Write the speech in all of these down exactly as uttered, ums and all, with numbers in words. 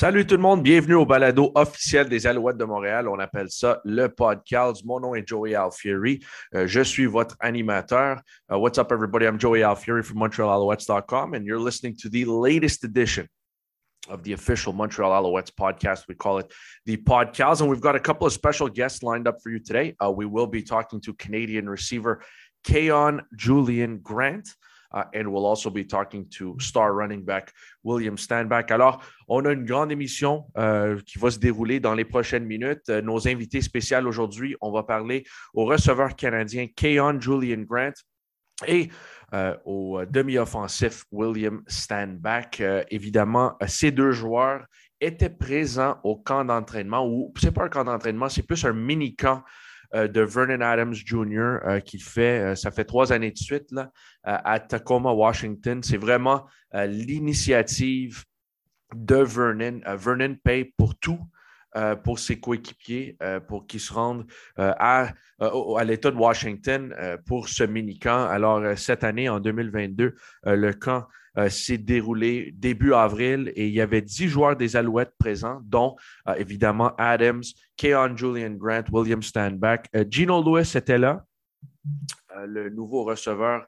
Salut tout le monde, bienvenue au balado officiel des Alouettes de Montréal. On appelle ça le podcast. Mon nom est Joey Alfieri. Uh, je suis votre animateur. Uh, what's up everybody? I'm Joey Alfieri from Montreal Alouettes dot com and you're listening to the latest edition of the official Montreal Alouettes podcast. We call it the podcast, and we've got a couple of special guests lined up for you today. Uh, we will be talking to Canadian receiver Kaion Julien-Grant. Uh, and we'll also be talking to star running back William Stanback. Alors, on a une grande émission euh, qui va se dérouler dans les prochaines minutes. Euh, nos invités spéciaux aujourd'hui, on va parler au receveur canadien Kaion Julien-Grant et euh, au demi-offensif William Stanback. Euh, évidemment, ces deux joueurs étaient présents au camp d'entraînement, ou c'est pas un camp d'entraînement, c'est plus un mini-camp de Vernon Adams junior euh, qui fait, euh, ça fait trois années de suite là, euh, à Tacoma, Washington. C'est vraiment euh, l'initiative de Vernon. Euh, Vernon paye pour tout, euh, pour ses coéquipiers, euh, pour qu'ils se rendent euh, à, euh, à l'État de Washington euh, pour ce mini-camp. Alors, euh, cette année, en deux mille vingt-deux, euh, le camp euh, s'est déroulé début avril et il y avait dix joueurs des Alouettes présents, dont euh, évidemment Adams, Kaion Julien-Grant, William Stanback. Uh, Gino Lewis était là, uh, le nouveau receveur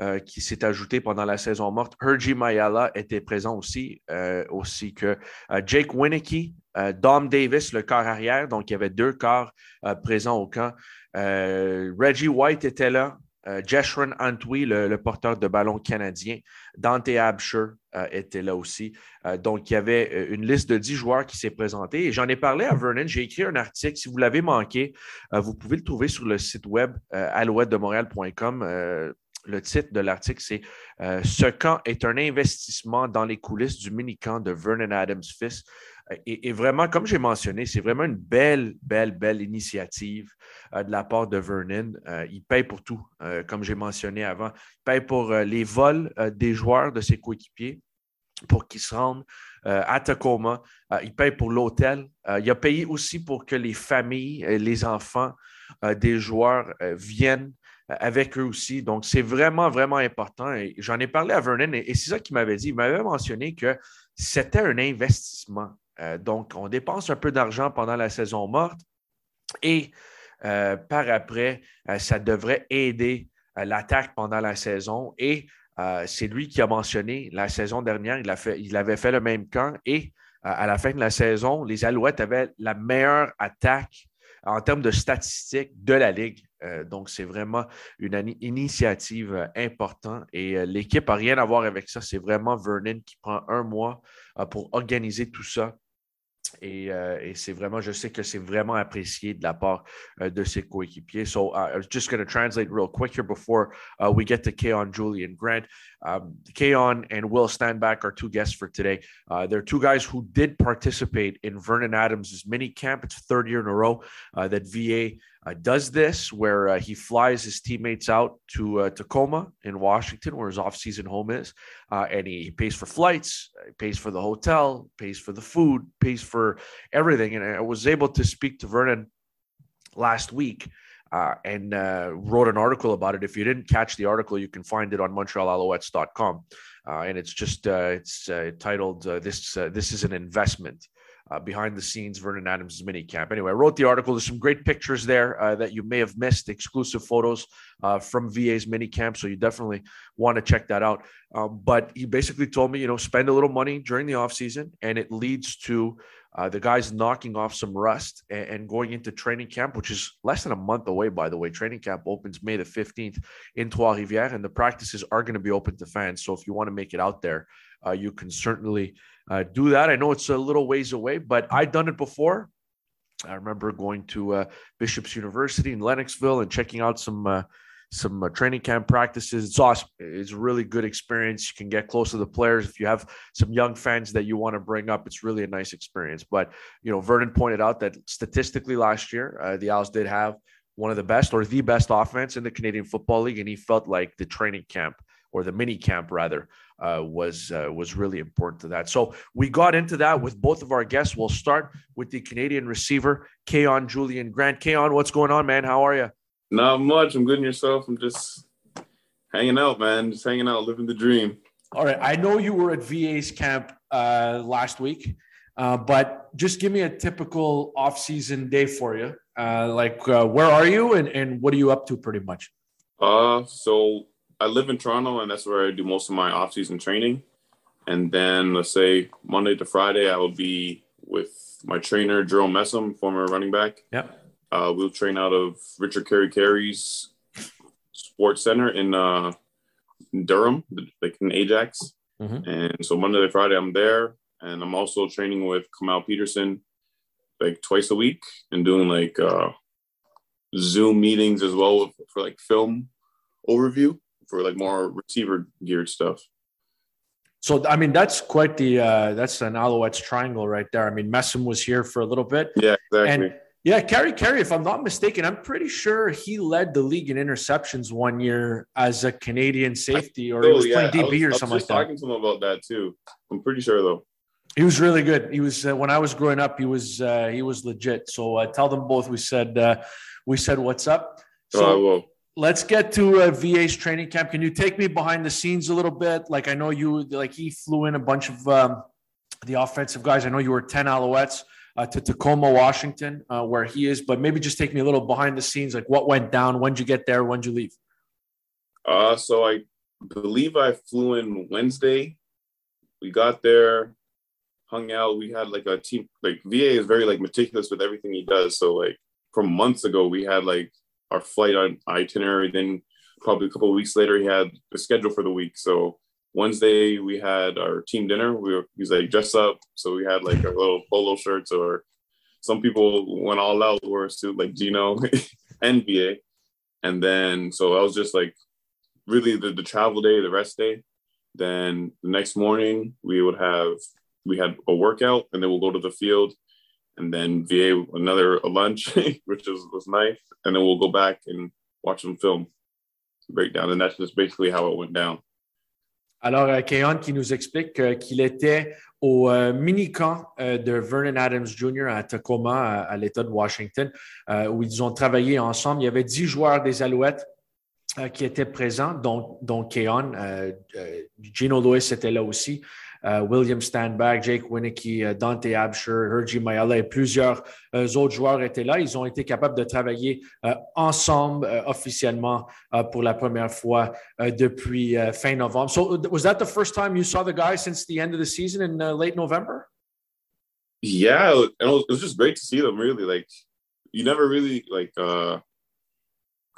uh, qui s'est ajouté pendant la saison morte. Hergie Mayala était présent aussi, uh, aussi que uh, Jake Winicky, uh, Dom Davis, le corps arrière. Donc, il y avait deux corps uh, présents au camp. Uh, Reggie White était là. Uh, Jeshrun Antwi, le, le porteur de ballon canadien. Dante Absher uh, était là aussi. Uh, donc, il y avait une liste de dix joueurs qui s'est présentée. Et j'en ai parlé à Vernon. J'ai écrit un article. Si vous l'avez manqué, uh, vous pouvez le trouver sur le site web uh, alouettes de montréal point com. Uh, le titre de l'article, c'est uh, « Ce camp est un investissement dans les coulisses du mini-camp de Vernon Adams fils ». Et, et vraiment, comme j'ai mentionné, c'est vraiment une belle, belle, belle initiative euh, de la part de Vernon. Euh, il paye pour tout, euh, comme j'ai mentionné avant. Il paye pour euh, les vols euh, des joueurs de ses coéquipiers pour qu'ils se rendent euh, à Tacoma. Euh, il paye pour l'hôtel. Euh, il a payé aussi pour que les familles, les enfants euh, des joueurs euh, viennent avec eux aussi. Donc, c'est vraiment, vraiment important. Et j'en ai parlé à Vernon et, et c'est ça qu'il m'avait dit. Il m'avait mentionné que c'était un investissement. Euh, donc, on dépense un peu d'argent pendant la saison morte et euh, par après, euh, ça devrait aider euh, l'attaque pendant la saison. Et euh, c'est lui qui a mentionné la saison dernière, il, a fait, il avait fait le même camp et euh, à la fin de la saison, les Alouettes avaient la meilleure attaque en termes de statistiques de la Ligue. Euh, donc, c'est vraiment une an- initiative euh, importante et euh, l'équipe n'a rien à voir avec ça. C'est vraiment Vernon qui prend un mois euh, pour organiser tout ça. Et, uh, et c'est vraiment, je sais que c'est vraiment apprécié de la part uh, de ses coéquipiers. So uh, I was just going to translate real quick here before uh, we get to Kaion Julien-Grant. Um, Kaion and Will Stanback are two guests for today. Uh, they're two guys who did participate in Vernon Adams' mini camp. It's the third year in a row uh, that V A uh, does this, where uh, he flies his teammates out to uh, Tacoma in Washington, where his off-season home is. Uh, and he pays for flights, pays for the hotel, pays for the food, pays for everything. And I was able to speak to Vernon last week uh, and uh, wrote an article about it. If you didn't catch the article, you can find it on Montreal Alouettes dot com. Uh, and it's just uh, it's uh, titled uh, this uh, this is an investment uh, behind the scenes Vernon Adams' minicamp. Anyway, I wrote the article. There's some great pictures there uh, that you may have missed, exclusive photos uh, from V A's minicamp. So you definitely want to check that out. Um, but he basically told me, you know, spend a little money during the off season, and it leads to Uh, the guy's knocking off some rust and, and going into training camp, which is less than a month away, by the way. Training camp opens May the fifteenth in Trois-Rivières, and the practices are going to be open to fans. So if you want to make it out there, uh, you can certainly uh, do that. I know it's a little ways away, but I've done it before. I remember going to uh, Bishop's University in Lennoxville and checking out some uh, some uh, training camp practices. It's awesome. It's a really good experience. You can get close to the players. If you have some young fans that you want to bring up, it's really a nice experience. But, you know, Vernon pointed out that statistically last year, uh, the Owls did have one of the best or the best offense in the Canadian Football League. And he felt like the training camp or the mini camp rather uh, was, uh, was really important to that. So we got into that with both of our guests. We'll start with the Canadian receiver, Kaion Julien-Grant. Kaion, what's going on, man? How are you? Not much. I'm good in yourself. I'm just hanging out, man. Just hanging out, living the dream. All right. I know you were at V A's camp uh, last week. Uh, but just give me a typical off-season day for you. Uh, like, uh, where are you and, and what are you up to pretty much? Uh, so I live in Toronto, and that's where I do most of my off-season training. And then, let's say, Monday to Friday, I will be with my trainer, Jerome Messam, former running back. Yep. Uh, we'll train out of Richard Carey Carey's Sports Center in uh, Durham, like in Ajax. Mm-hmm. And so Monday to Friday, I'm there. And I'm also training with Kamau Peterson like twice a week and doing like uh, Zoom meetings as well for like film overview for like more receiver geared stuff. So, I mean, that's quite the, uh, that's an Alouettes triangle right there. I mean, Messam was here for a little bit. Yeah, exactly. And yeah, Carey Carey, if I'm not mistaken, I'm pretty sure he led the league in interceptions one year as a Canadian safety, or I, he was yeah, playing D B was, or something like that. I was talking to him about that too. I'm pretty sure though. He was really good. He was, uh, when I was growing up, he was, uh, he was legit. So uh, tell them both, we said, uh, we said, what's up. So oh, I will. Let's get to uh, V A's training camp. Can you take me behind the scenes a little bit? Like, I know you, like he flew in a bunch of um, the offensive guys. I know you were ten Alouettes uh, to Tacoma, Washington, uh, where he is, but maybe just take me a little behind the scenes. Like, what went down? When'd you get there? When'd you leave? Uh, so I believe I flew in Wednesday. We got there, hung out. We had like a team, like V A is very like meticulous with everything he does. So like from months ago, we had like our flight on itinerary. Then probably a couple of weeks later, he had the schedule for the week. So Wednesday we had our team dinner. We were, he's like, dress up. So we had like our little polo shirts, or some people went all out, wore a suit like Gino and V A. And then, so I was just like really the, the travel day, the rest day. Then the next morning we would have, we had a workout, and then we'll go to the field, and then V A another a lunch, which was, was nice. And then we'll go back and watch some film breakdown. And that's just basically how it went down. Alors, uh, Kaion qui nous explique uh, qu'il était au uh, mini-camp uh, de Vernon Adams Junior à Tacoma, uh, à l'État de Washington, uh, où ils ont travaillé ensemble. Il y avait dix joueurs des Alouettes uh, qui étaient présents, dont, dont Kaion. Uh, uh, Gino Lewis était là aussi. Uh, William Stanback, Jake Winicky, uh, Dante Absher, Hergie Mayala et plusieurs uh, autres joueurs étaient là. Ils ont été capables de travailler uh, ensemble uh, officiellement uh, pour la première fois uh, depuis uh, fin novembre. So was that the first time you saw the guys since the end of the season in uh, late November? Yeah, and it was, it was just great to see them, really. Like, you never really, like, because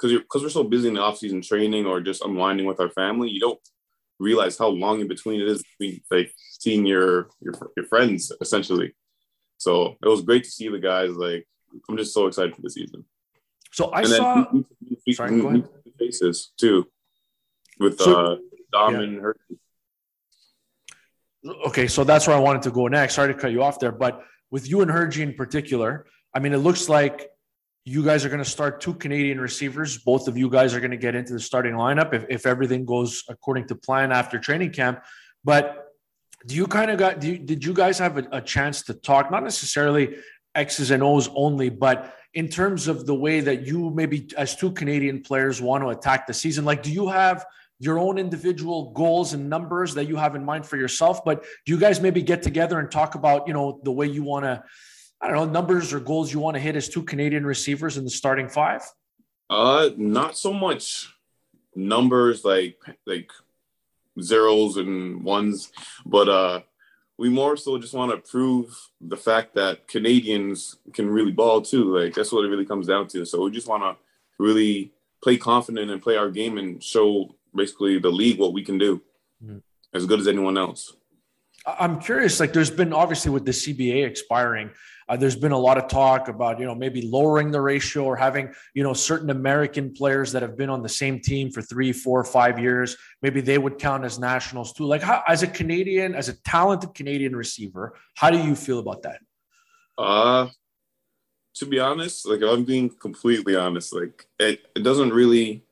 uh, because we're so busy in the off-season training or just unwinding with our family, you don't realize how long in between it is between, like seeing your, your your friends essentially. So it was great to see the guys. Like, I'm just so excited for the season. So I and saw then, sorry, we, go ahead. Faces too with so, uh, Dom yeah. and Hershey. Okay, so that's where I wanted to go next. Sorry to cut you off there, but with you and Hergie in particular, I mean, it looks like you guys are going to start two Canadian receivers. Both of you guys are going to get into the starting lineup if, if everything goes according to plan after training camp. But do you kind of got, do you, did you guys have a, a chance to talk, not necessarily X's and O's only, but in terms of the way that you maybe as two Canadian players want to attack the season? Like, do you have your own individual goals and numbers that you have in mind for yourself, but do you guys maybe get together and talk about, you know, the way you want to, I don't know, numbers or goals you want to hit as two Canadian receivers in the starting five? Uh, not so much numbers like like zeros and ones, but uh, we more so just want to prove the fact that Canadians can really ball too. Like, that's what it really comes down to. So we just want to really play confident and play our game and show basically the league what we can do mm. as good as anyone else. I'm curious, like, there's been obviously with the C B A expiring, uh, there's been a lot of talk about, you know, maybe lowering the ratio or having, you know, certain American players that have been on the same team for three, four, five years. Maybe they would count as nationals too. Like, how, as a Canadian, as a talented Canadian receiver, how do you feel about that? Uh, to be honest, like, I'm being completely honest, like it, it doesn't really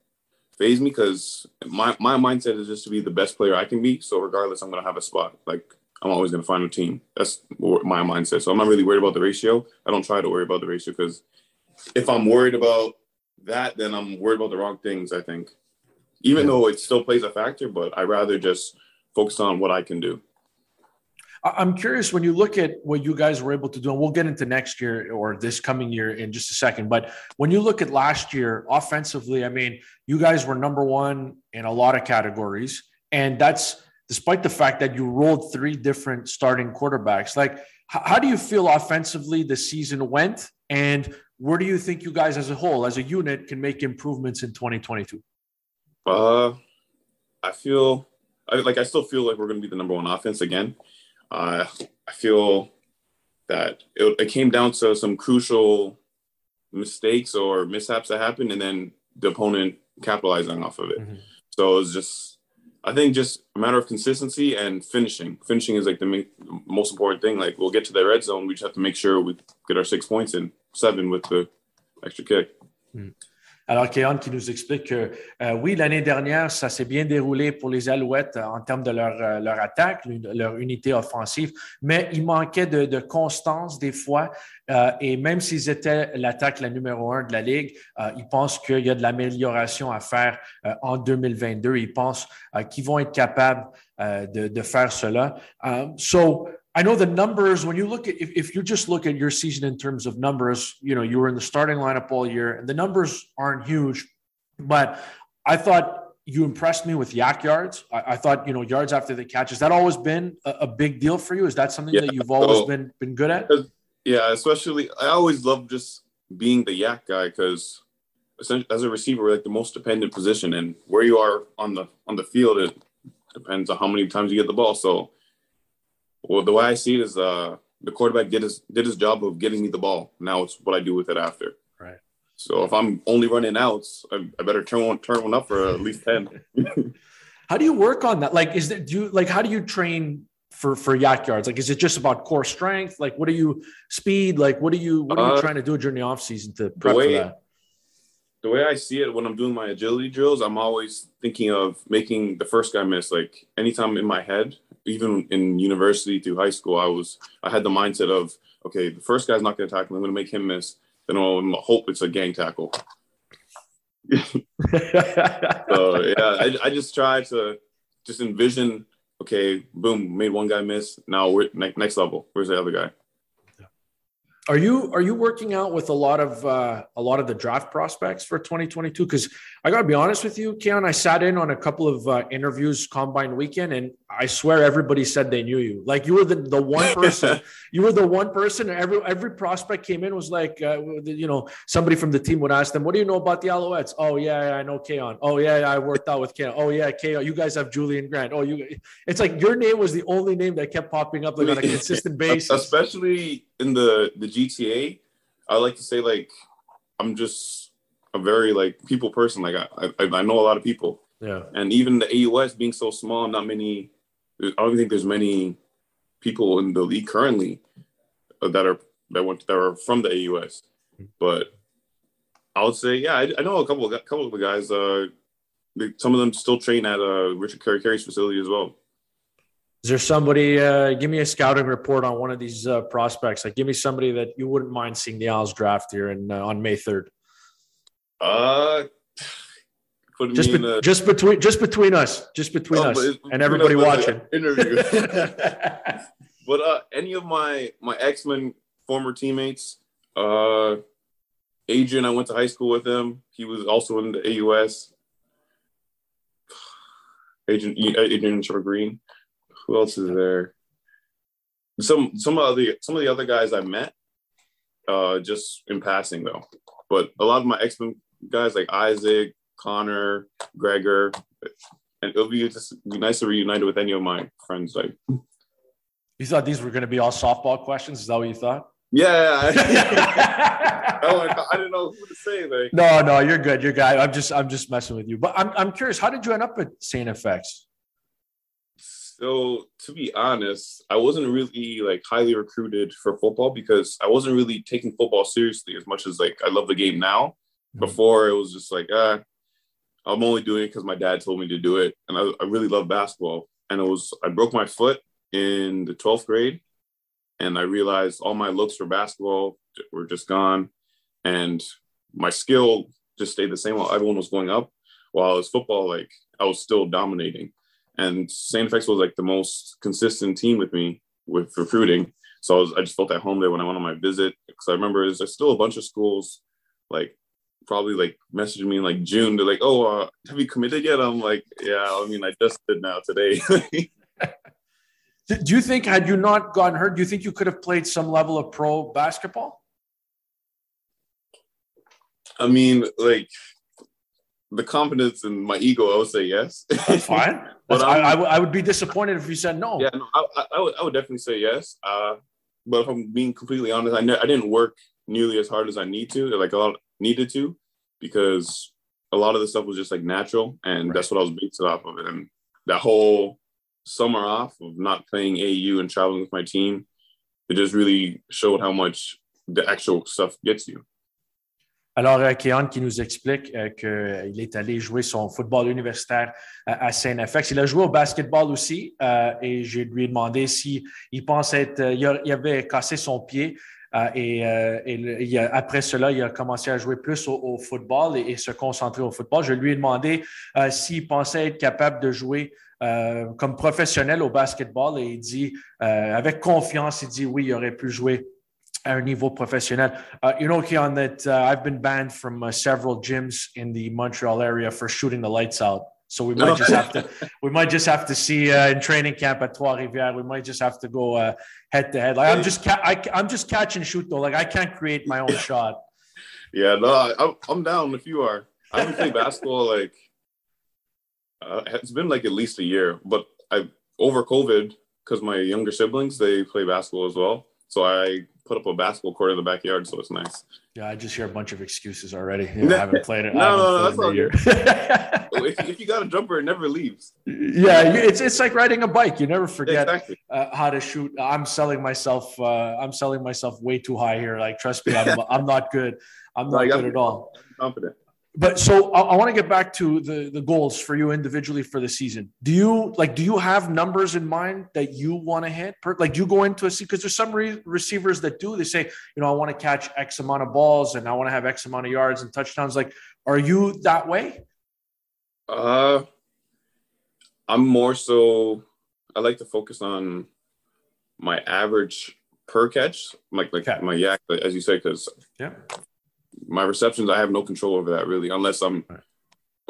faze me because my, my mindset is just to be the best player I can be. So regardless, I'm going to have a spot. Like, I'm always going to find a team. That's my mindset. So I'm not really worried about the ratio. I don't try to worry about the ratio because if I'm worried about that, then I'm worried about the wrong things, I think. Even though it still plays a factor, but I rather just focus on what I can do. I'm curious, when you look at what you guys were able to do, and we'll get into next year or this coming year in just a second, but when you look at last year offensively, I mean, you guys were number one in a lot of categories, and that's despite the fact that you rolled three different starting quarterbacks. Like, how do you feel offensively the season went, and where do you think you guys as a whole, as a unit, can make improvements in twenty twenty-two? Uh, I feel I, like I still feel like we're going to be the number one offense again. Uh, I feel that it, it came down to some crucial mistakes or mishaps that happened, and then the opponent capitalizing off of it. Mm-hmm. So it was just, I think, just a matter of consistency and finishing. Finishing is like the ma- most important thing. Like, we'll get to the red zone. We just have to make sure we get our six points in, seven with the extra kick. Mm-hmm. Alors, Kaion qui nous explique que, euh, oui, l'année dernière, ça s'est bien déroulé pour les Alouettes euh, en termes de leur, euh, leur attaque, leur unité offensive, mais il manquait de, de constance des fois. Euh, et même s'ils étaient l'attaque la numéro un de la Ligue, euh, ils pensent qu'il y a de l'amélioration à faire euh, en deux mille vingt-deux. Ils pensent euh, qu'ils vont être capables euh, de, de faire cela. Um, so, I know the numbers, when you look at, if, if you just look at your season in terms of numbers, you know, you were in the starting lineup all year, and the numbers aren't huge, but I thought you impressed me with yak yards. I, I thought, you know, yards after the catch. Has that always been a, a big deal for you? Is that something yeah, that you've always so, been, been good at? Yeah, especially, I always loved just being the yak guy, because as a receiver, we're like the most dependent position, and where you are on the on the field, it depends on how many times you get the ball, so. Well, the way I see it is uh, the quarterback did his did his job of getting me the ball. Now it's what I do with it after. Right. So if I'm only running outs, I, I better turn one turn one up for at least ten. How do you work on that? Like, is that do you, like how do you train for for yak yards? Like, is it just about core strength? Like, what are you speed? Like, what are you what are you uh, trying to do during the off season to prep way, for that? The way I see it, when I'm doing my agility drills, I'm always thinking of making the first guy miss. Like, anytime in my head. Even in university through high school, I was I had the mindset of, okay, the first guy's not going to tackle me. I'm going to make him miss. Then I'll hope it's a gang tackle. so, yeah, I, I just try to just envision, okay, boom, made one guy miss. Now we're ne- next level. Where's the other guy? Are you are you working out with a lot of uh, a lot of the draft prospects for twenty twenty-two? Because I got to be honest with you, Kaion, I sat in on a couple of uh, interviews Combine Weekend, and I swear everybody said they knew you. Like, you were the, the one person. you were the one person. Every every prospect came in was like, uh, you know, somebody from the team would ask them, "What do you know about the Alouettes?" "Oh yeah, yeah I know Kaion. Oh yeah, yeah I worked out with Kaion. Oh yeah, Kaion. You guys have Julien-Grant. Oh you." It's like your name was the only name that kept popping up like on a consistent basis, especially in the the. G T A, I like to say, like, I'm just a very, like, people person. Like, I, I I know a lot of people. Yeah. And even the A U S being so small, not many, I don't think there's many people in the league currently that are that went that are from the A U S. But I would say, yeah, I, I know a couple of, a couple of the guys. Uh, some of them still train at uh, Richard Carey's facility as well. Is there somebody, uh, give me a scouting report on one of these uh, prospects. Like, give me somebody that you wouldn't mind seeing the Owls draft here in, uh, on May third. Uh, just, be, a, just between just between us, just between no, us it, and everybody watching. Interview. but uh, any of my, my X-Men former teammates, uh, Adrian, I went to high school with him. He was also in the A U S. Adrian, Adrien Shogreen. Who else is there? Some some of the some of the other guys I met, uh, just in passing though. But a lot of my X-Men guys like Isaac, Connor, Gregor, and it'll be just be nice to reunite with any of my friends. Like, you thought these were going to be all softball questions? Is that what you thought? Yeah. I didn't know who to say. Like, no, no, you're good. You're good. I'm just I'm just messing with you. But I'm I'm curious. How did you end up at Saint F X? So, to be honest, I wasn't really, like, highly recruited for football because I wasn't really taking football seriously as much as, like, I love the game now. Before, it was just like, ah, I'm only doing it because my dad told me to do it. And I, I really love basketball. And it was, I broke my foot in the twelfth grade. And I realized all my looks for basketball were just gone. And my skill just stayed the same while everyone was going up. While it was football, like, I was still dominating. And Saint F X was like the most consistent team with me with recruiting. So I, was, I just felt at home there when I went on my visit, because I remember there's still a bunch of schools like probably like messaging me in like June. They're like, oh, uh, have you committed yet? I'm like, yeah, I mean, I just did now today. Do you think, had you not gotten hurt, do you think you could have played some level of pro basketball? I mean, like the confidence in my ego, I would say yes. That's fine. That's, but I, I, I would be disappointed if you said no. Yeah, no, I, I, would, I would definitely say yes. Uh, but if I'm being completely honest, I, ne- I didn't work nearly as hard as I need to, like a lot needed to, because a lot of the stuff was just like natural, and right. That's what I was based off of. And that whole summer off of not playing A U and traveling with my team, it just really showed how much the actual stuff gets you. Alors, uh, Kaion qui nous explique uh, qu'il est allé jouer son football universitaire uh, à Saint F X. Il a joué au basketball aussi uh, et je lui ai demandé s'il si pense être... Uh, il, a, il avait cassé son pied uh, et, uh, et le, il a, après cela, il a commencé à jouer plus au, au football et, et se concentrer au football. Je lui ai demandé uh, s'il pensait être capable de jouer uh, comme professionnel au basketball et il dit, uh, avec confiance, il dit oui, il aurait pu jouer at a niveau professionnel. Uh, you know, Kaion, that uh, I've been banned from uh, several gyms in the Montreal area for shooting the lights out. So we might just have to, we might just have to see uh, in training camp at Trois-Rivières. We might just have to go uh, head to head. Like I'm just, ca- I, I'm just catch and shoot though. Like I can't create my own shot. Yeah, no, I, I'm down if you are. I haven't played basketball like uh, it's been like at least a year, but I over COVID because my younger siblings they play basketball as well, so I put up a basketball court in the backyard, so it's nice. Yeah, I just hear a bunch of excuses already. You know, I haven't played it. no, no, no, that's not good. if, if you got a jumper, it never leaves. Yeah, it's it's like riding a bike. You never forget exactly. uh, how to shoot. I'm selling myself. Uh, I'm selling myself way too high here. Like, trust me, I'm, I'm not good. I'm not no, good at all. Confident. But so I, I want to get back to the, the goals for you individually for the season. Do you like, do you have numbers in mind that you want to hit? Per, like do you go into a season, because there's some re- receivers that do, they say, you know, I want to catch X amount of balls and I want to have X amount of yards and touchdowns. Like, are you that way? Uh, I'm more so, I like to focus on my average per catch, like, like okay. my yak, as you say, because yeah. My receptions, I have no control over that really, unless I'm,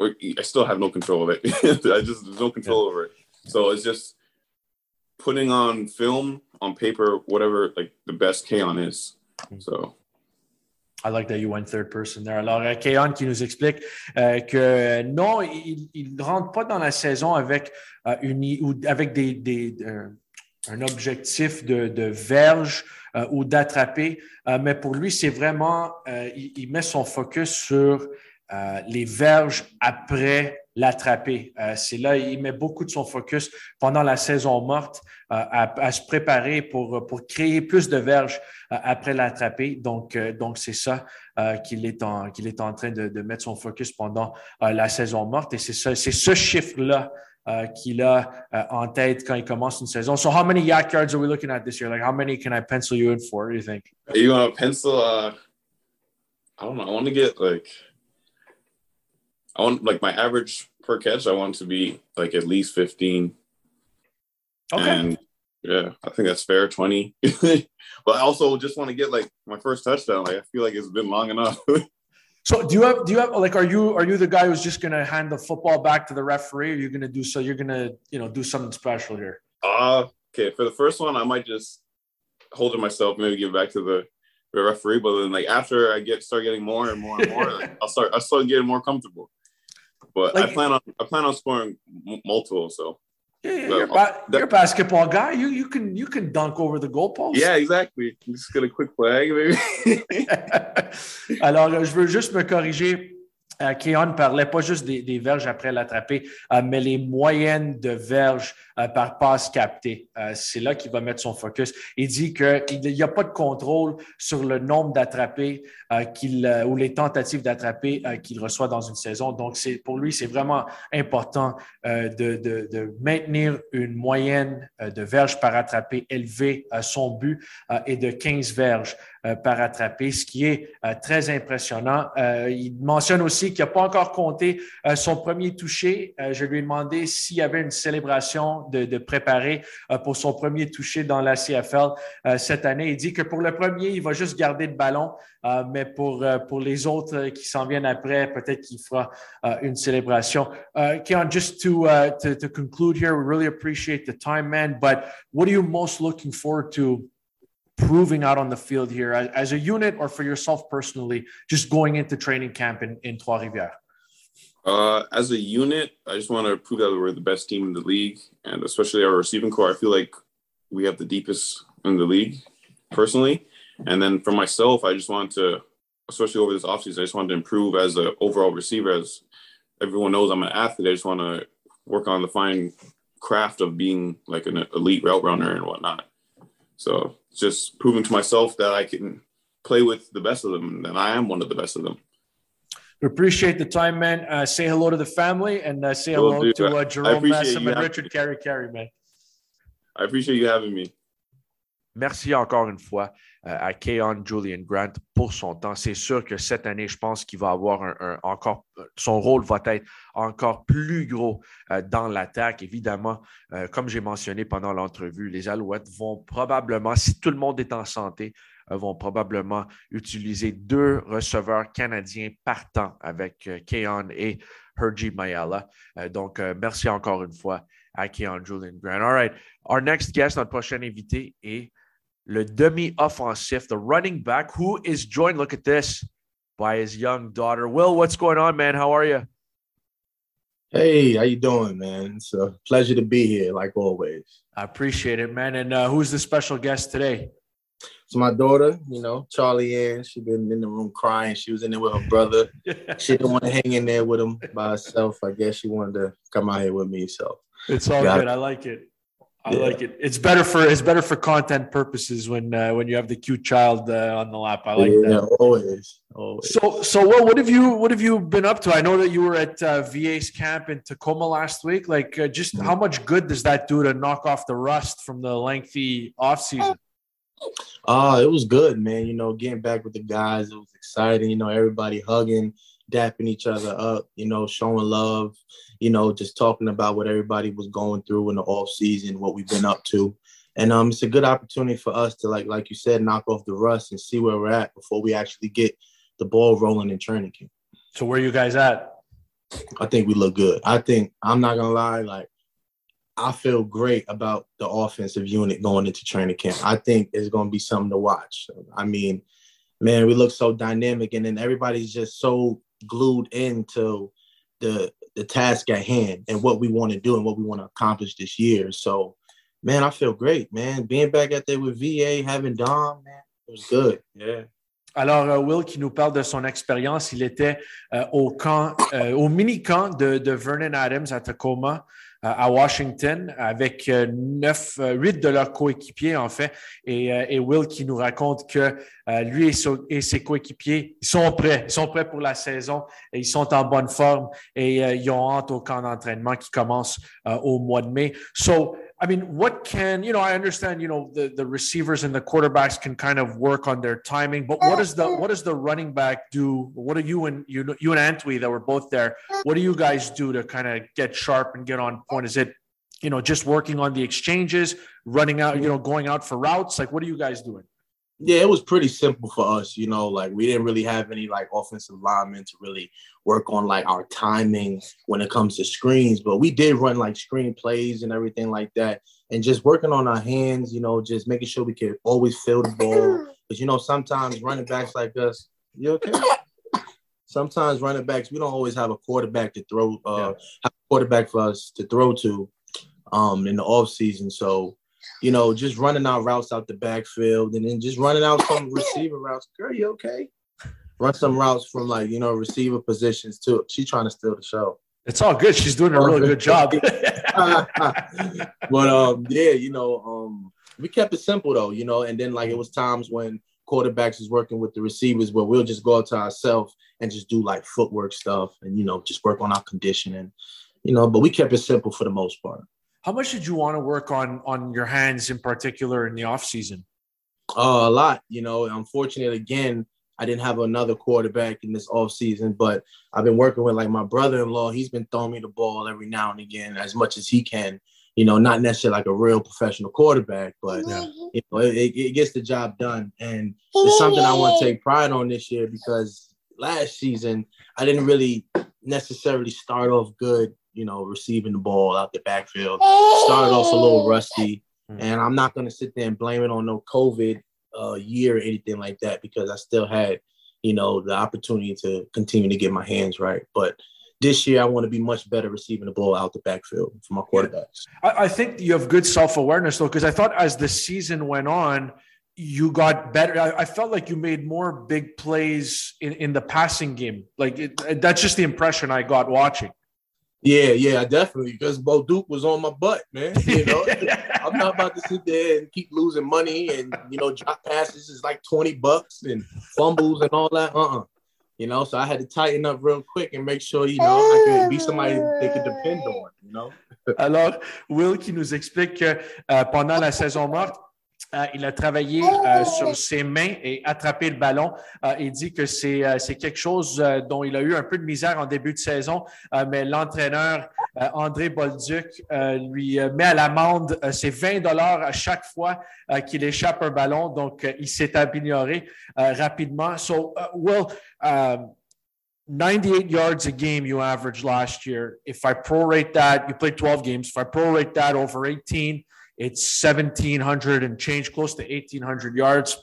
or I still have no control of it. I just, there's no control yeah. over it. So it's just putting on film, on paper, whatever, like the best Kaion is. So. I like that you went third person there. Alors, Kaion qui nous explique euh, que non, il ne rentre pas dans la saison avec, euh, une, ou avec des, des euh, un objectif de, de verge euh, ou d'attraper. Euh, mais pour lui, c'est vraiment, euh, il, il met son focus sur euh, les verges après l'attraper. Euh, c'est là, il met beaucoup de son focus pendant la saison morte euh, à, à se préparer pour, pour créer plus de verges euh, après l'attraper. Donc, euh, donc c'est ça euh, qu'il est en, qu'il est en train de, de mettre son focus pendant euh, la saison morte. Et c'est ça, c'est ce chiffre-là Uh, qu'il a uh, en tête quand il commence une saison. So how many yak yards are we looking at this year? Like how many can I pencil you in for, do you think? You want to pencil, uh, I don't know, I want to get like, I want like my average per catch, I want to be like at least fifteen. Okay. And yeah, I think that's fair, twenty. But I also just want to get like my first touchdown. Like I feel like it's been long enough. So do you have, do you have, like, are you, are you the guy who's just going to hand the football back to the referee? Or are you going to do, so you're going to, you know, do something special here? Uh, okay. For the first one, I might just hold it myself, maybe give it back to the, the referee. But then like after I get, start getting more and more and more, like, I'll start, I'll start getting more comfortable, but like, I plan on, I plan on scoring m- multiple. So. Yeah, yeah, you're, ba- you're a basketball guy. You you can you can dunk over the goalpost. Yeah, exactly. Just get a quick flag, maybe. Alors, je veux juste me corriger. Uh, Kaion parlait pas juste des, des verges après l'attraper, uh, mais les moyennes de verges uh, par passe captée. Uh, c'est là qu'il va mettre son focus. Il dit qu'il n'y a pas de contrôle sur le nombre d'attrapés uh, qu'il, uh, ou les tentatives d'attraper uh, qu'il reçoit dans une saison. Donc, c'est, pour lui, c'est vraiment important uh, de, de, de maintenir une moyenne uh, de verges par attraper élevée à uh, son but uh, et de quinze verges uh, par attraper, ce qui est uh, très impressionnant. Uh, il mentionne aussi aussi qui n'a pas encore compté euh, son premier toucher. Euh, je lui ai demandé s'il y avait une célébration de, de préparer euh, pour son premier toucher dans la C F L euh, cette année. Il dit que pour le premier, il va juste garder le ballon, euh, mais pour, euh, pour les autres qui s'en viennent après, peut-être qu'il fera uh, une célébration. Uh, Kaion, just to, uh, to, to conclude here, we really appreciate the time, man, but what are you most looking forward to proving out on the field here as a unit or for yourself personally, just going into training camp in, in Trois-Rivières? Uh, as a unit, I just want to prove that we're the best team in the league, and especially our receiving core. I feel like we have the deepest in the league personally. And then for myself, I just want to, especially over this offseason, I just want to improve as an overall receiver. As everyone knows, I'm an athlete. I just want to work on the fine craft of being like an elite route runner and whatnot. So just proving to myself that I can play with the best of them, and that I am one of the best of them. We appreciate the time, man. Uh, say hello to the family, and uh, say hello, hello to uh, Jerome Messam and Richard Carey, Carey, man. I appreciate you having me. Merci encore une fois à Kaion Julien-Grant pour son temps. C'est sûr que cette année, je pense qu'il va avoir un, un encore, son rôle va être encore plus gros dans l'attaque. Évidemment, comme j'ai mentionné pendant l'entrevue, les Alouettes vont probablement, si tout le monde est en santé, vont probablement utiliser deux receveurs canadiens par temps avec Kaion et Hergie Mayala. Donc, merci encore une fois à Kaion Julien-Grant. All right, our next guest, notre prochain invité est le demi-offensif, the running back, who is joined, look at this, by his young daughter. Will, what's going on, man? How are you? Hey, how you doing, man? It's a pleasure to be here, like always. I appreciate it, man. And uh, who's the special guest today? It's my daughter, you know, Charlie Ann. She's been in the room crying. She was in there with her brother. She didn't want to hang in there with him by herself. I guess she wanted to come out here with me, so. It's all Got good. It. I like it. I yeah. like it. It's better for it's better for content purposes when uh, when you have the cute child uh, on the lap. I like yeah, that. Always, always. So so what what have you what have you been up to? I know that you were at uh, V A's camp in Tacoma last week. Like, uh, just how much good does that do to knock off the rust from the lengthy off season? Uh, it was good, man. You know, getting back with the guys, it was exciting. You know, everybody hugging, dapping each other up, you know, showing love, you know, just talking about what everybody was going through in the off season, what we've been up to. And um, it's a good opportunity for us to, like like you said, knock off the rust and see where we're at before we actually get the ball rolling in training camp. So where are you guys at? I think we look good. I think, I'm not going to lie, like, I feel great about the offensive unit going into training camp. I think it's going to be something to watch. I mean, man, we look so dynamic, and then everybody's just so glued into the the task at hand and what we want to do and what we want to accomplish this year. So, man, I feel great, man. Being back out there with V A, having Dom, man, it was good. Yeah. Alors, uh, Will qui nous parle de son expérience, il était uh, au camp, uh, au mini-camp de, de Vernon Adams à Tacoma, à Washington, avec neuf, huit de leurs coéquipiers, en fait, et, et Will qui nous raconte que euh, lui et, so, et ses coéquipiers sont prêts, ils sont prêts pour la saison, et ils sont en bonne forme, et euh, ils ont hâte au camp d'entraînement qui commence euh, au mois de mai. So, I mean, what can, you know, I understand, you know, the, the receivers and the quarterbacks can kind of work on their timing, but what does the, what does the running back do? What do you and you, you and Antwi that were both there, what do you guys do to kind of get sharp and get on point? Is it, you know, just working on the exchanges, running out, you know, going out for routes? Like, what are you guys doing? Yeah, it was pretty simple for us, you know, like we didn't really have any like offensive linemen to really work on like our timing when it comes to screens, but we did run like screen plays and everything like that. And just working on our hands, you know, just making sure we could always feel the ball. Because, you know, sometimes running backs like us, you okay? Sometimes running backs, we don't always have a quarterback to throw, uh, yeah. have a quarterback for us to throw to um, in the offseason. So, you know, just running our routes out the backfield and then just running out some receiver routes. Girl, you okay? Run some routes from, like, you know, receiver positions, too. She's trying to steal the show. It's all good. She's doing a really good job. But, um, yeah, you know, um, we kept it simple, though, you know. And then, like, it was times when quarterbacks was working with the receivers where we'll just go out to ourselves and just do, like, footwork stuff and, you know, just work on our conditioning, you know. But we kept it simple for the most part. How much did you want to work on on your hands in particular in the offseason? Uh, a lot. You know, unfortunately, again, I didn't have another quarterback in this offseason, but I've been working with, like, my brother-in-law. He's been throwing me the ball every now and again as much as he can. You know, not necessarily like a real professional quarterback, but yeah. you know, it, it gets the job done. And it's something I want to take pride on this year, because last season I didn't really necessarily start off good, you know, receiving the ball out the backfield. Started off a little rusty, and I'm not going to sit there and blame it on no COVID uh, year or anything like that, because I still had, you know, the opportunity to continue to get my hands right. But this year, I want to be much better receiving the ball out the backfield for my quarterbacks. I, I think you have good self-awareness, though, because I thought as the season went on, you got better. I, I felt like you made more big plays in, in the passing game. Like, it, that's just the impression I got watching. Yeah, yeah, definitely, because Bo Duke was on my butt, man. You know, I'm not about to sit there and keep losing money and, you know, drop passes is like twenty bucks and fumbles and all that. Uh-uh. You know, so I had to tighten up real quick and make sure, you know, I could be somebody they could depend on, you know. Alors, Will qui nous explique que euh, pendant la saison morte, euh, il a travaillé euh, sur ses mains et attrapé le ballon. Euh, il dit que c'est, euh, c'est quelque chose euh, dont il a eu un peu de misère en début de saison, euh, mais l'entraîneur euh, André Bolduc euh, lui euh, met à l'amende euh, ses vingt dollars à chaque fois euh, qu'il échappe un ballon. Donc, euh, il s'est amélioré euh, rapidement. So, uh, Will... Um, ninety-eight yards a game you averaged last year. If I prorate that, you played twelve games. If I prorate that over eighteen, it's seventeen hundred and change, close to eighteen hundred yards.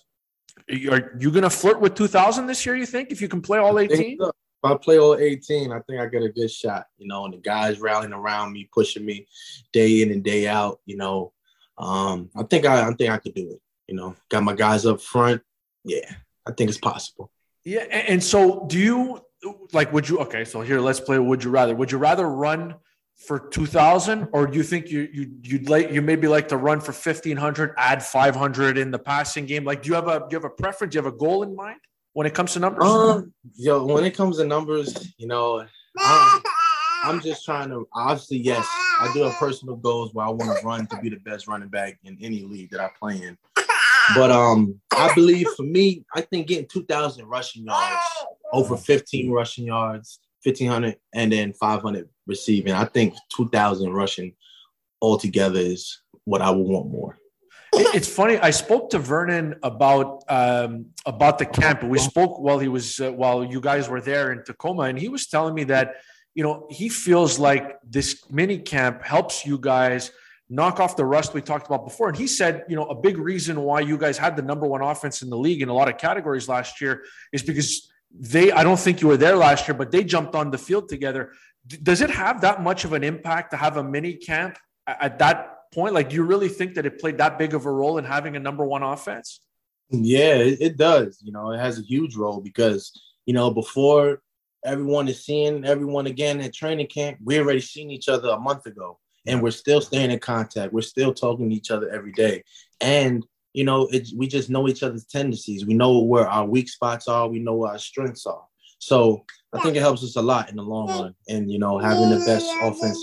Are you going to flirt with two thousand this year, you think, if you can play all eighteen? If I play all eighteen, I think I get a good shot, you know, and the guys rallying around me, pushing me day in and day out, you know. Um, I think I, I think I could do it, you know. Got my guys up front. Yeah, I think it's possible. Yeah, and so do you like? Would you okay? So here, let's play. Would you rather? Would you rather run for two thousand, or do you think you you you'd like you maybe like to run for fifteen hundred, add five hundred in the passing game? Like, do you have a do you have a preference? Do you have a goal in mind when it comes to numbers? Um, yo, when it comes to numbers, you know, I'm, I'm just trying to obviously yes, I do have personal goals where I want to run to be the best running back in any league that I play in. But um, I believe for me, I think getting two thousand rushing yards, over fifteen rushing yards, fifteen hundred, and then five hundred receiving. I think two thousand rushing altogether is what I would want more. It's funny. I spoke to Vernon about um, about the camp. We spoke while he was uh, while you guys were there in Tacoma, and he was telling me that, you know, he feels like this mini camp helps you guys knock off the rust we talked about before. And he said, you know, a big reason why you guys had the number one offense in the league in a lot of categories last year is because they, I don't think you were there last year, but they jumped on the field together. D- does it have that much of an impact to have a mini camp at that point? Like, do you really think that it played that big of a role in having a number one offense? Yeah, it, it does. You know, it has a huge role because, you know, before everyone is seeing everyone again at training camp, we already seen each other a month ago. And we're still staying in contact. We're still talking to each other every day. And, you know, it, we just know each other's tendencies. We know where our weak spots are. We know where our strengths are. So I think it helps us a lot in the long run and, you know, having the best offense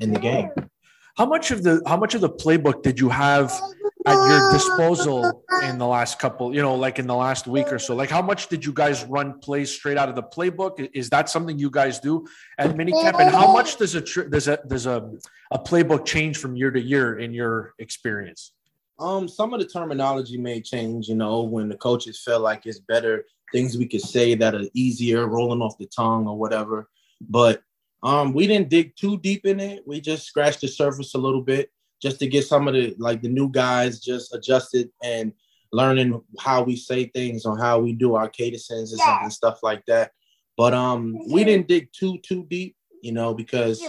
in the game. How much of the how much of the playbook did you have at your disposal in the last couple, you know, like in the last week or so? Like, how much did you guys run plays straight out of the playbook? Is that something you guys do at minicamp? And how much does a does a does a, a playbook change from year to year in your experience? Um, some of the terminology may change, you know, when the coaches felt like it's better things we could say that are easier, rolling off the tongue or whatever. But um, we didn't dig too deep in it. We just scratched the surface a little bit, just to get some of the, like, the new guys just adjusted and learning how we say things or how we do our cadences yeah. and stuff like that. But um, we didn't dig too, too deep, you know, because,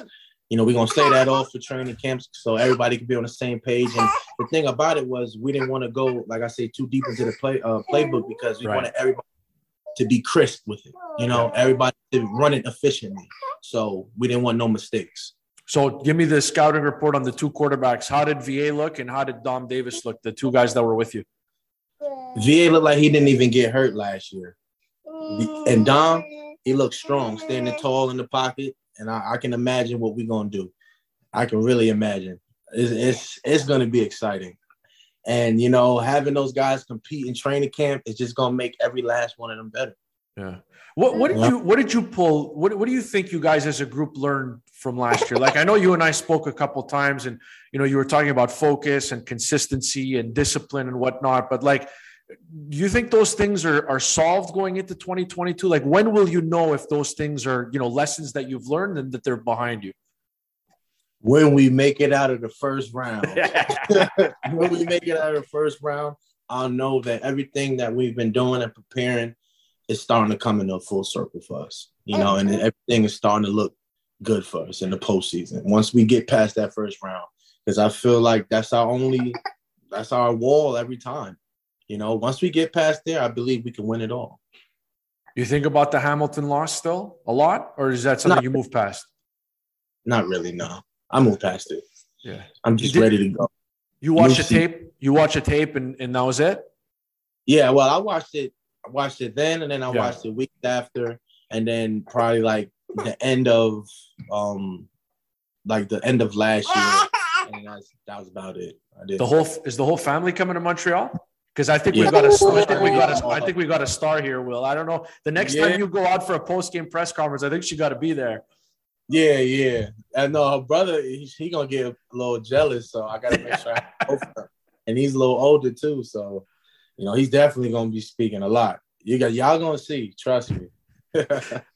you know, we're going to stay that off for training camps so everybody could be on the same page. And the thing about it was we didn't want to go, like I say, too deep into the play uh, playbook because we right. wanted everybody to be crisp with it, you know, everybody to run it efficiently. So we didn't want no mistakes. So give me the scouting report on the two quarterbacks. How did V A look and how did Dom Davis look, the two guys that were with you? V A looked like he didn't even get hurt last year. And Dom, he looked strong, standing tall in the pocket. And I, I can imagine what we're going to do. I can really imagine. It's, it's, it's going to be exciting. And, you know, having those guys compete in training camp is just going to make every last one of them better. Yeah. What what did you what did you pull? What what do you think you guys as a group learned from last year? Like, I know you and I spoke a couple times, and you know you were talking about focus and consistency and discipline and whatnot. But like, do you think those things are are solved going into twenty twenty-two? Like, when will you know if those things are, you know, lessons that you've learned and that they're behind you? When we make it out of the first round. When we make it out of the first round, I'll know that everything that we've been doing and preparing is starting to come in a full circle for us, you know, and everything is starting to look good for us in the postseason. Once we get past that first round, because I feel like that's our only, that's our wall every time. You know, once we get past there, I believe we can win it all. You think about the Hamilton loss still a lot, or is that something Not you move past? Not really, no. I moved past it. Yeah. I'm just ready to go. You watch a tape, you watch a tape and, and that was it? Yeah, well, I watched it. I watched it then, and then I yeah. watched it weeks after, and then probably like the end of, um, like the end of last year, and that's, that was about it. I did. The whole is the whole family coming to Montreal? Because I think yeah. we've got a, I think we got a, I think we got a star here, Will. I don't know. The next yeah. time you go out for a post game press conference, I think she got to be there. Yeah, yeah. I know her brother. He, he gonna get a little jealous, so I gotta make sure. I go for her. And he's a little older too, so. You know, he's definitely going to be speaking a lot. You got, y'all going to see, trust me.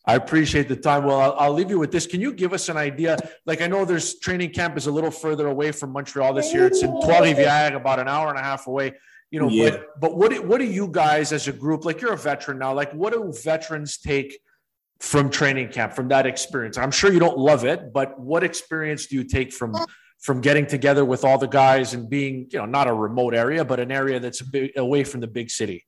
I appreciate the time. Well, I'll, I'll leave you with this. Can you give us an idea? Like, I know there's training camp is a little further away from Montreal this year. It's in Trois-Rivières, about an hour and a half away. You know, yeah. but, but what, what do you guys as a group, like you're a veteran now, like what do veterans take from training camp, from that experience? I'm sure you don't love it, but what experience do you take from from getting together with all the guys and being, you know, not a remote area, but an area that's a bit away from the big city?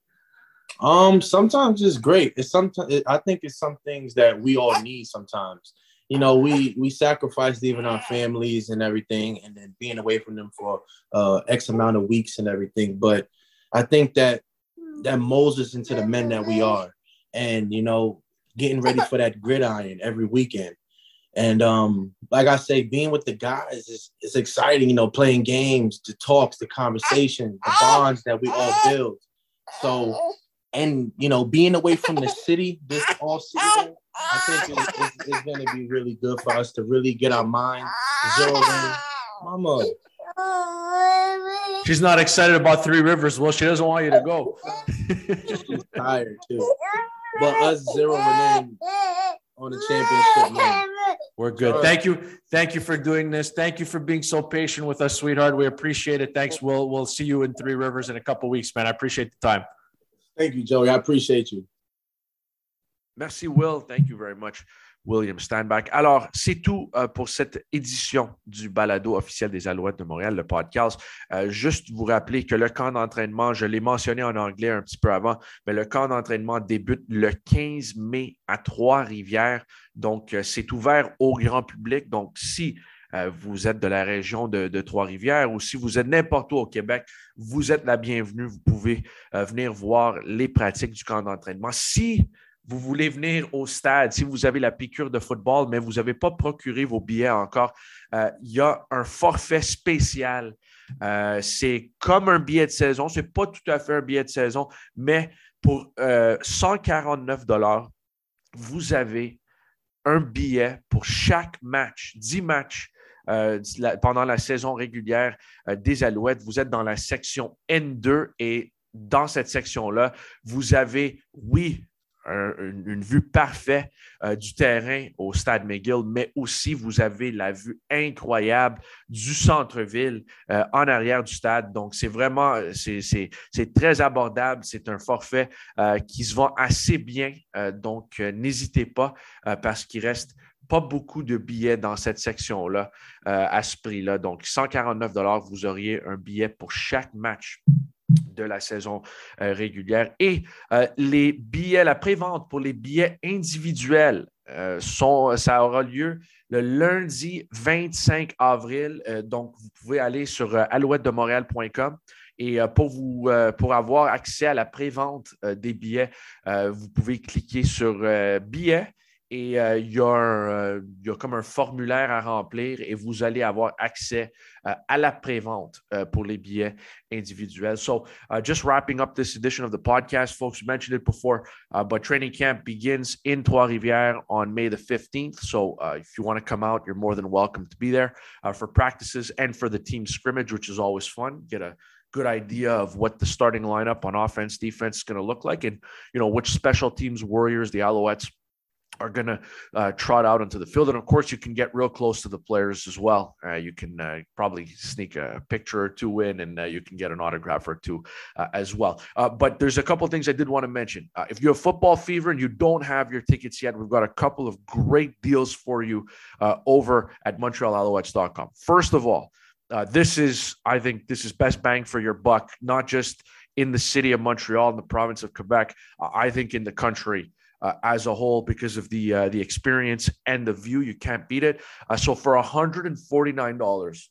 Um, sometimes it's great. It's sometimes it, I think it's some things that we all need sometimes. You know, we we sacrifice leaving our families and everything, and then being away from them for uh, X amount of weeks and everything. But I think that that molds us into the men that we are, and you know, getting ready for that gridiron every weekend. And um, like I say, being with the guys is, is exciting, you know, playing games, the talks, the conversation, the bonds that we all build. So, and, you know, being away from the city this all season, I think it, it, it's going to be really good for us to really get our mind zeroed in. Mama. She's not excited about Three Rivers. Well, she doesn't want you to go. She's tired, too. But us zeroing in on the championship now. We're good. Sure. Thank you. Thank you for doing this. Thank you for being so patient with us, sweetheart. We appreciate it. Thanks. We'll, we'll see you in Three Rivers in a couple of weeks, man. I appreciate the time. Thank you, Joey. I appreciate you. Merci, Will. Thank you very much, William Stanback. Alors, c'est tout euh, pour cette édition du balado officiel des Alouettes de Montréal, le podcast. Euh, juste vous rappeler que le camp d'entraînement, je l'ai mentionné en anglais un petit peu avant, mais le camp d'entraînement débute le quinze mai à Trois-Rivières. Donc, euh, c'est ouvert au grand public. Donc, si euh, vous êtes de la région de, de Trois-Rivières ou si vous êtes n'importe où au Québec, vous êtes la bienvenue. Vous pouvez euh, venir voir les pratiques du camp d'entraînement. Si vous voulez venir au stade, si vous avez la piqûre de football, mais vous n'avez pas procuré vos billets encore, euh, il y a un forfait spécial. Euh, c'est comme un billet de saison. Ce n'est pas tout à fait un billet de saison, mais pour euh, cent quarante-neuf dollars, vous avez un billet pour chaque match, dix matchs euh, la, pendant la saison régulière euh, des Alouettes. Vous êtes dans la section N deux et dans cette section-là, vous avez, oui, Une, une vue parfaite euh, du terrain au stade McGill, mais aussi vous avez la vue incroyable du centre-ville euh, en arrière du stade. Donc, c'est vraiment, c'est, c'est, c'est très abordable. C'est un forfait euh, qui se vend assez bien. Euh, donc, euh, n'hésitez pas euh, parce qu'il reste pas beaucoup de billets dans cette section-là euh, à ce prix-là. Donc, cent quarante-neuf dollars, vous auriez un billet pour chaque match de la saison euh, régulière. Et euh, les billets, la prévente pour les billets individuels, euh, sont, ça aura lieu le lundi vingt-cinq avril. Euh, donc, vous pouvez aller sur euh, alouettes de montréal point com et euh, pour, vous, euh, pour avoir accès à la prévente euh, des billets, euh, vous pouvez cliquer sur euh, « billets » et il euh, y, euh, y a comme un formulaire à remplir et vous allez avoir accès uh, à la pré-vente uh, pour les billets individuels. So, uh, just wrapping up this edition of the podcast, folks, you mentioned it before, uh, but training camp begins in Trois-Rivières on May the fifteenth. So, uh, if you want to come out, you're more than welcome to be there uh, for practices and for the team scrimmage, which is always fun. Get a good idea of what the starting lineup on offense, defense is going to look like, and you know which special teams warriors the Alouettes are going to uh, trot out onto the field. And of course, you can get real close to the players as well. Uh, you can uh, probably sneak a picture or two in, and uh, you can get an autograph or two uh, as well. Uh, but there's a couple of things I did want to mention. Uh, if you have football fever and you don't have your tickets yet, we've got a couple of great deals for you uh, over at Montreal Alouettes dot com. First of all, Uh, this is, I think, this is best bang for your buck, not just in the city of Montreal and the province of Quebec. Uh, I think in the country uh, as a whole, because of the uh, the experience and the view, you can't beat it. Uh, so for one hundred forty-nine dollars,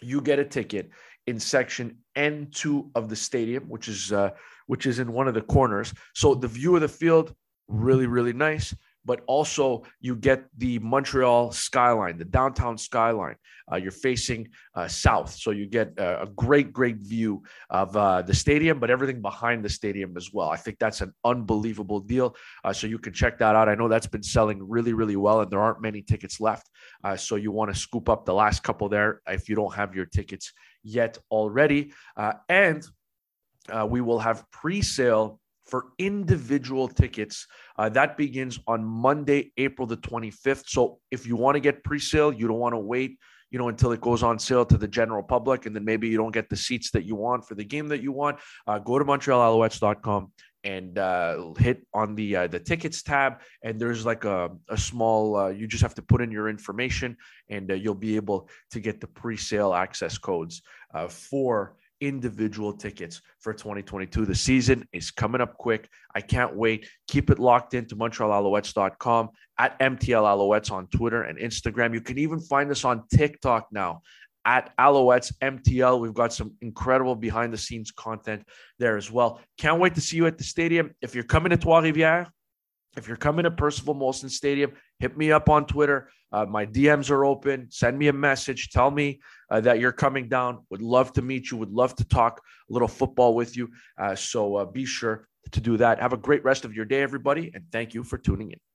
you get a ticket in section N two of the stadium, which is uh, which is in one of the corners. So the view of the field, really, really nice. But also you get the Montreal skyline, the downtown skyline. Uh, you're facing uh, south, so you get uh, a great, great view of uh, the stadium, but everything behind the stadium as well. I think that's an unbelievable deal, uh, so you can check that out. I know that's been selling really, really well, and there aren't many tickets left, uh, so you want to scoop up the last couple there if you don't have your tickets yet already. Uh, and uh, we will have pre-sale for individual tickets. Uh, that begins on Monday, April the twenty-fifth. So if you want to get pre-sale, you don't want to wait, you know, until it goes on sale to the general public, and then maybe you don't get the seats that you want for the game that you want, uh, go to Montreal Alouettes dot com and uh, hit on the uh, the tickets tab. And there's like a, a small, uh, you just have to put in your information, and uh, you'll be able to get the pre-sale access codes uh, for individual tickets for twenty twenty-two. The season is coming up quick. I can't wait. Keep it locked into Montreal Alouettes dot com, at M T L Alouettes on Twitter and Instagram. You can even find us on TikTok now, at Alouettes M T L. We've got some incredible behind-the-scenes content there as well. Can't wait to see you at the stadium. If you're coming to Trois-Rivières, if you're coming to Percival Molson Stadium, hit me up on Twitter. Uh, my D Ms are open. Send me a message. Tell me uh, that you're coming down. Would love to meet you. Would love to talk a little football with you. Uh, so uh, be sure to do that. Have a great rest of your day, everybody, and thank you for tuning in.